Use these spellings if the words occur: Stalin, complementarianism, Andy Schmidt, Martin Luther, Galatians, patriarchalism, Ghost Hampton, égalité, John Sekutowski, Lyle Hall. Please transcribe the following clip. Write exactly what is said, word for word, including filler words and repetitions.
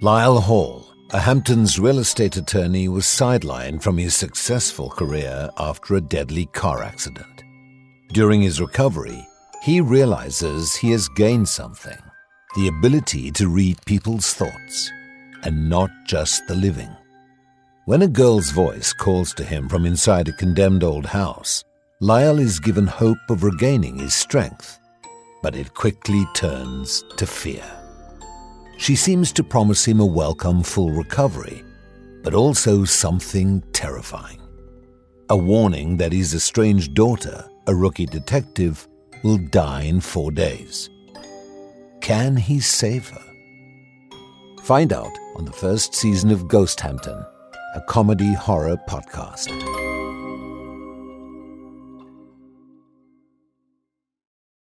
Lyle Hall, a Hamptons real estate attorney, was sidelined from his successful career after a deadly car accident. During his recovery, he realizes he has gained something, the ability to read people's thoughts, and not just the living. When a girl's voice calls to him from inside a condemned old house, Lyle is given hope of regaining his strength, but it quickly turns to fear. She seems to promise him a welcome full recovery, but also something terrifying. A warning that his estranged daughter, a rookie detective, will die in four days. Can he save her? Find out on the first season of Ghost Hampton, a comedy horror podcast.